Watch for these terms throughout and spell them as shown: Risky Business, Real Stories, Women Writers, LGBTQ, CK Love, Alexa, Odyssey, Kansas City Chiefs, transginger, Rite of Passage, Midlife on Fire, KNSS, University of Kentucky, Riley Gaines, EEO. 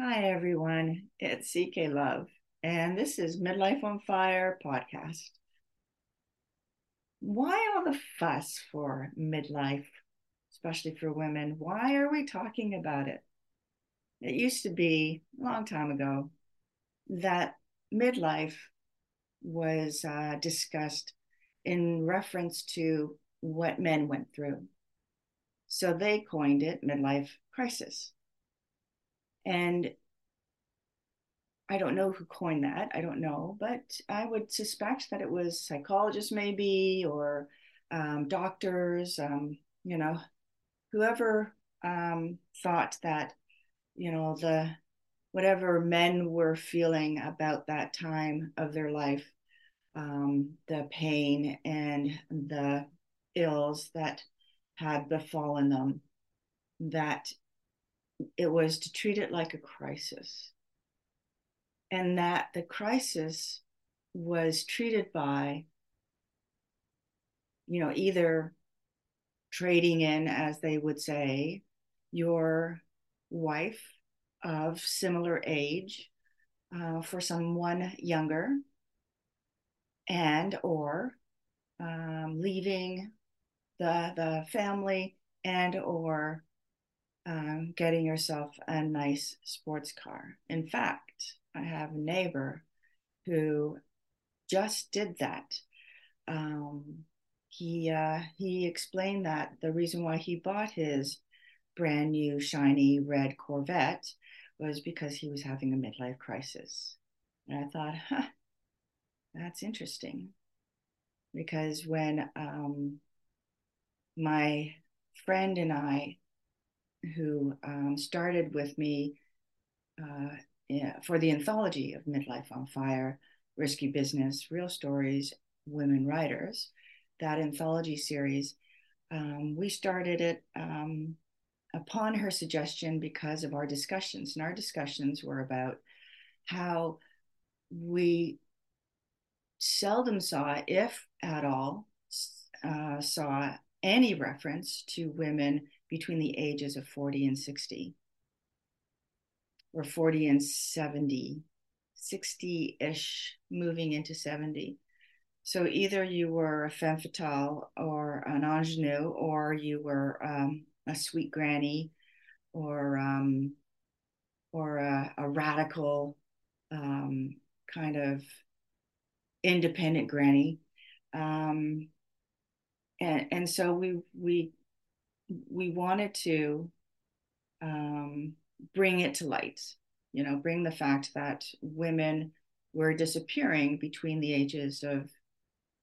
Hi, everyone. It's CK Love, and this is Midlife on Fire podcast. Why all the fuss for midlife, especially for women? Why are we talking about it? It used to be, a long time ago, that midlife was discussed in reference to what men went through. So they coined it midlife crisis. And I don't know who coined that. I don't know, but I would suspect that it was psychologists maybe, or doctors, whoever thought that, whatever men were feeling about that time of their life, the pain and the ills that had befallen them, that it was to treat it like a crisis, and that the crisis was treated by, either trading in, as they would say, your wife of similar age for someone younger, and or leaving the family, and or getting yourself a nice sports car. In fact, I have a neighbor who just did that. He explained that the reason why he bought his brand new shiny red Corvette was because he was having a midlife crisis. And I thought, that's interesting, because when my friend and I, who started with me for the anthology of Midlife on Fire, Risky Business, Real Stories, Women Writers, that anthology series, we started it upon her suggestion because of our discussions. And our discussions were about how we seldom saw, if at all, saw any reference to women between the ages of 40 and 60, or 40 and 70, 60-ish, moving into 70. So either you were a femme fatale or an ingenue, or you were a sweet granny, or a radical kind of independent granny. And so we wanted to bring it to light, bring the fact that women were disappearing between the ages of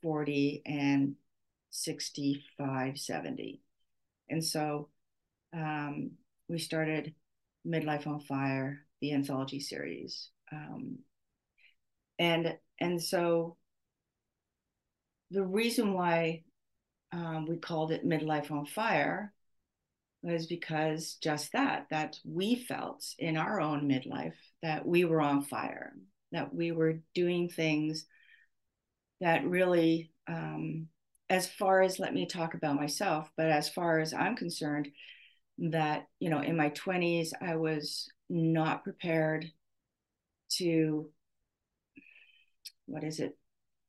40 and 65, 70. And so we started Midlife on Fire, the anthology series. And so the reason why we called it Midlife on Fire was because just that we felt in our own midlife that we were on fire, that we were doing things that really, as far as, let me talk about myself, but as far as I'm concerned, that, in my 20s, I was not prepared to, I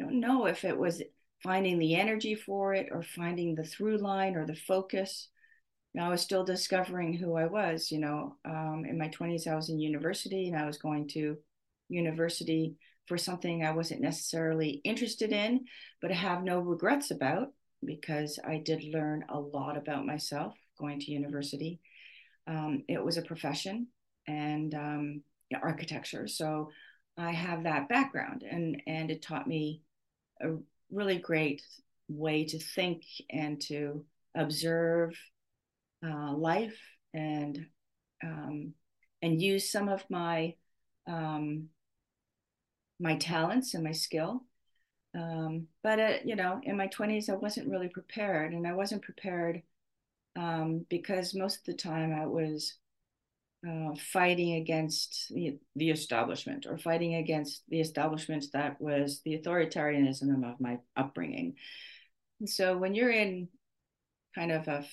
don't know if it was finding the energy for it, or finding the through line or the focus. Now I was still discovering who I was, in my 20s, I was in university, and I was going to university for something I wasn't necessarily interested in, but I have no regrets about, because I did learn a lot about myself going to university. It was a profession, and architecture. So I have that background, and it taught me a really great way to think and to observe life, and use some of my my talents and my skill. But in my 20s, I wasn't really prepared, and I wasn't prepared because most of the time I was fighting against the establishment, or fighting against the establishment that was the authoritarianism of my upbringing. And so when you're in kind of a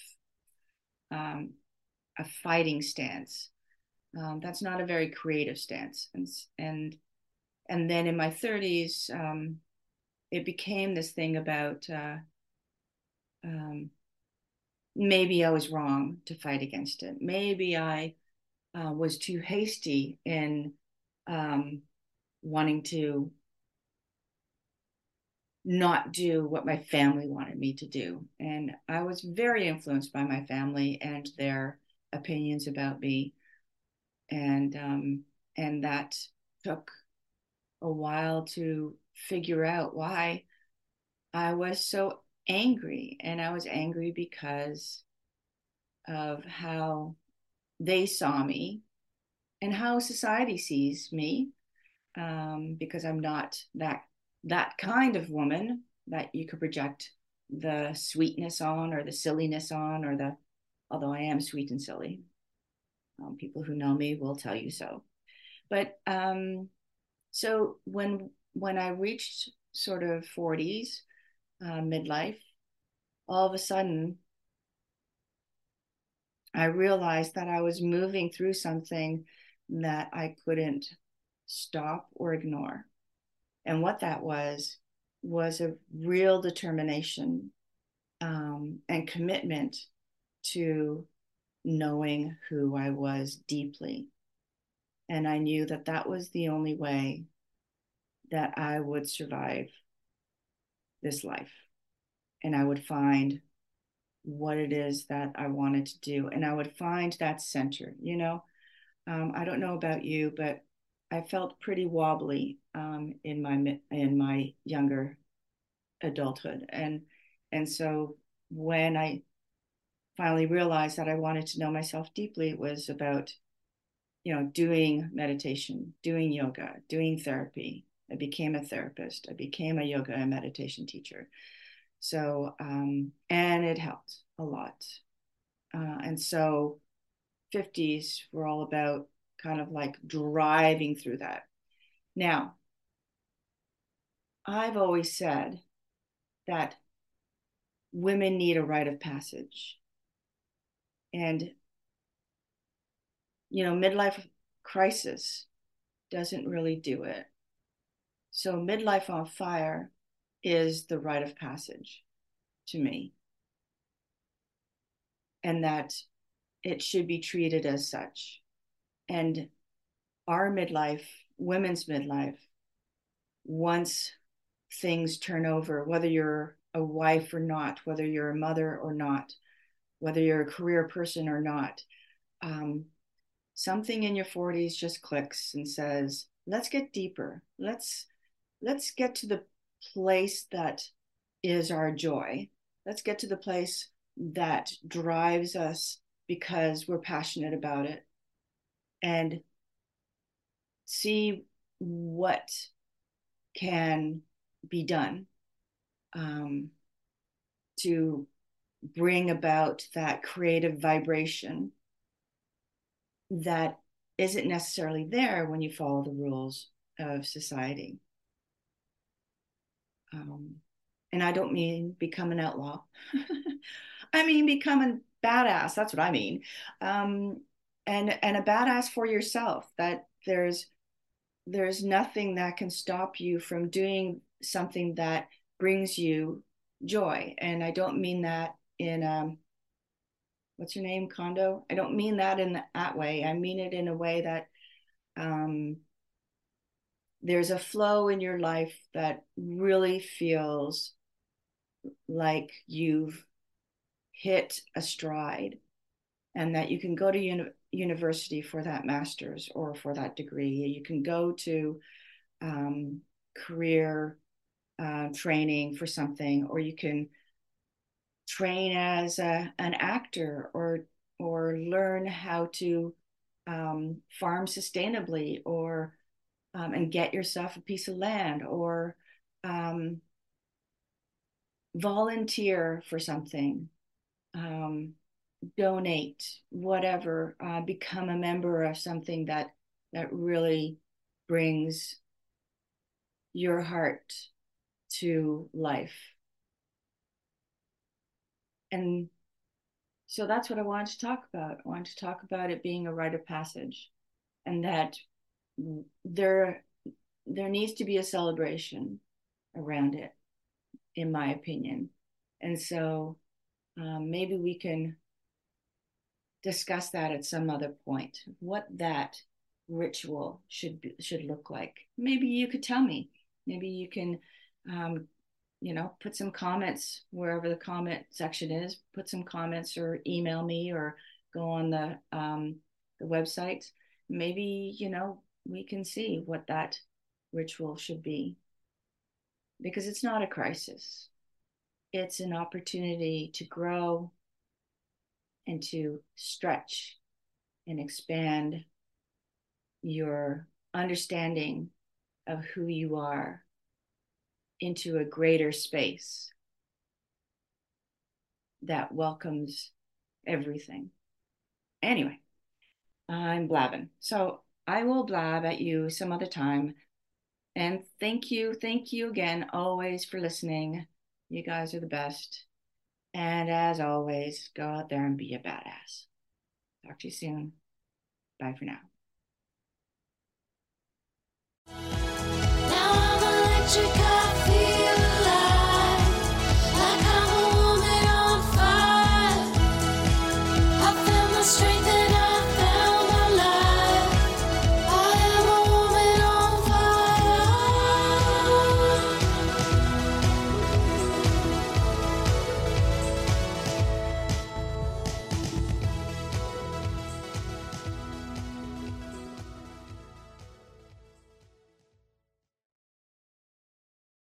fighting stance, That's not a very creative stance. And then in my 30s, it became this thing about maybe I was wrong to fight against it. Maybe I was too hasty in wanting to not do what my family wanted me to do. And I was very influenced by my family and their opinions about me. And that took a while to figure out why I was so angry. And I was angry because of how they saw me and how society sees me, because I'm not that kind of woman that you could project the sweetness on or the silliness on, or although I am sweet and silly. People who know me will tell you so. But so when I reached sort of 40s, midlife, all of a sudden, I realized that I was moving through something that I couldn't stop or ignore. And what that was a real determination and commitment to knowing who I was deeply. And I knew that that was the only way that I would survive this life. And I would find what it is that I wanted to do. And I would find that center, you know. I don't know about you, but I felt pretty wobbly in my younger adulthood. And so when I finally realized that I wanted to know myself deeply, it was about, you know, doing meditation, doing yoga, doing therapy. I became a therapist. I became a yoga and meditation teacher. So, and it helped a lot. And so 50s were all about kind of like driving through that. Now, I've always said that women need a rite of passage. And, you know, midlife crisis doesn't really do it. So Midlife on Fire is the rite of passage to me. And that it should be treated as such. And our midlife, women's midlife, once things turn over, whether you're a wife or not, whether you're a mother or not, whether you're a career person or not, something in your 40s just clicks and says, let's get deeper. Let's get to the place that is our joy. Let's get to the place that drives us because we're passionate about it, and see what can be done to bring about that creative vibration that isn't necessarily there when you follow the rules of society. And I don't mean become an outlaw. I mean, become a badass. That's what I mean. And a badass for yourself, that there's nothing that can stop you from doing something that brings you joy. And I don't mean that in, what's your name, Kondo? I don't mean that in that way. I mean it in a way that, there's a flow in your life that really feels like you've hit a stride, and that you can go to university for that master's or for that degree. You can go to career training for something, or you can train as an actor, or learn how to farm sustainably, or and get yourself a piece of land, or volunteer for something, donate, whatever, become a member of something that really brings your heart to life. And so that's what I wanted to talk about. I wanted to talk about it being a rite of passage. and that there needs to be a celebration around it, in my opinion. And so maybe we can discuss that at some other point, what that ritual should look like. Maybe you could tell me, maybe you can, put some comments wherever the comment section is, put some comments or email me or go on the website. Maybe, we can see what that ritual should be, because it's not a crisis. It's an opportunity to grow and to stretch and expand your understanding of who you are into a greater space that welcomes everything. Anyway, I'm blabbing. So I will blab at you some other time. And thank you again, always, for listening. You guys are the best. And as always, go out there and be a badass. Talk to you soon. Bye for now. Now I'm electric coffee.